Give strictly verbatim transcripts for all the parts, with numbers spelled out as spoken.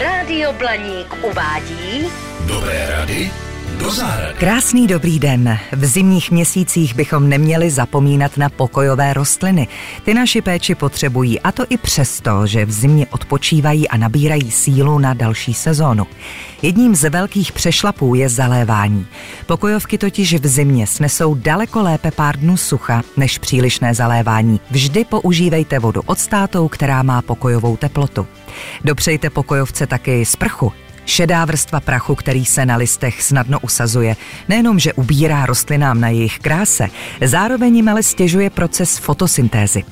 Rádio Blaník uvádí Dobré rady do zahrady. Krásný dobrý den. V zimních měsících bychom neměli zapomínat na pokojové rostliny. Ty naši péči potřebují, a to i přesto, že v zimě odpočívají a nabírají sílu na další sezónu. Jedním z velkých přešlapů je zalévání. Pokojovky totiž v zimě snesou daleko lépe pár dnů sucha než přílišné zalévání. Vždy používejte vodu od státu, která má pokojovou teplotu. Dopřejte pokojovce taky sprchu. Šedá vrstva prachu, který se na listech snadno usazuje, nejenom že ubírá rostlinám na jejich kráse, zároveň jim ale stěžuje proces fotosyntézy.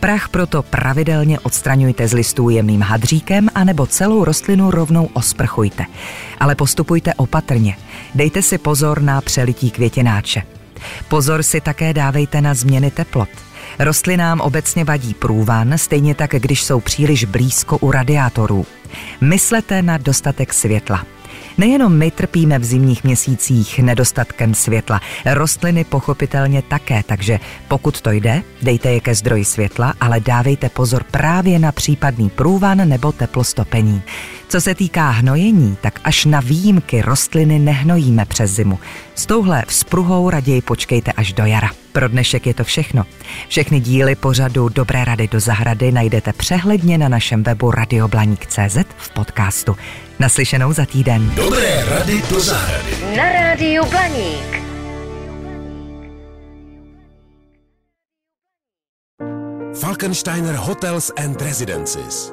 Prach proto pravidelně odstraňujte z listů jemným hadříkem anebo celou rostlinu rovnou osprchujte. Ale postupujte opatrně. Dejte si pozor na přelití květináče. Pozor si také dávejte na změny teplot. Rostlinám obecně vadí průvan, stejně tak, když jsou příliš blízko u radiátorů. Myslete na dostatek světla. Nejenom my trpíme v zimních měsících nedostatkem světla, rostliny pochopitelně také, takže pokud to jde, dejte je ke zdroji světla, ale dávejte pozor právě na případný průvan nebo teplostopení. Co se týká hnojení, tak až na výjimky rostliny nehnojíme přes zimu. S touhle vzpruhou raději počkejte až do jara. Pro dnešek je to všechno. Všechny díly pořadu Dobré rady do zahrady najdete přehledně na našem webu radio blaník tečka cé zet v podcastu. Naslyšenou za týden. Dobré rady do zahrady. Na Rádiu Blaník. Falkensteiner Hotels and Residences.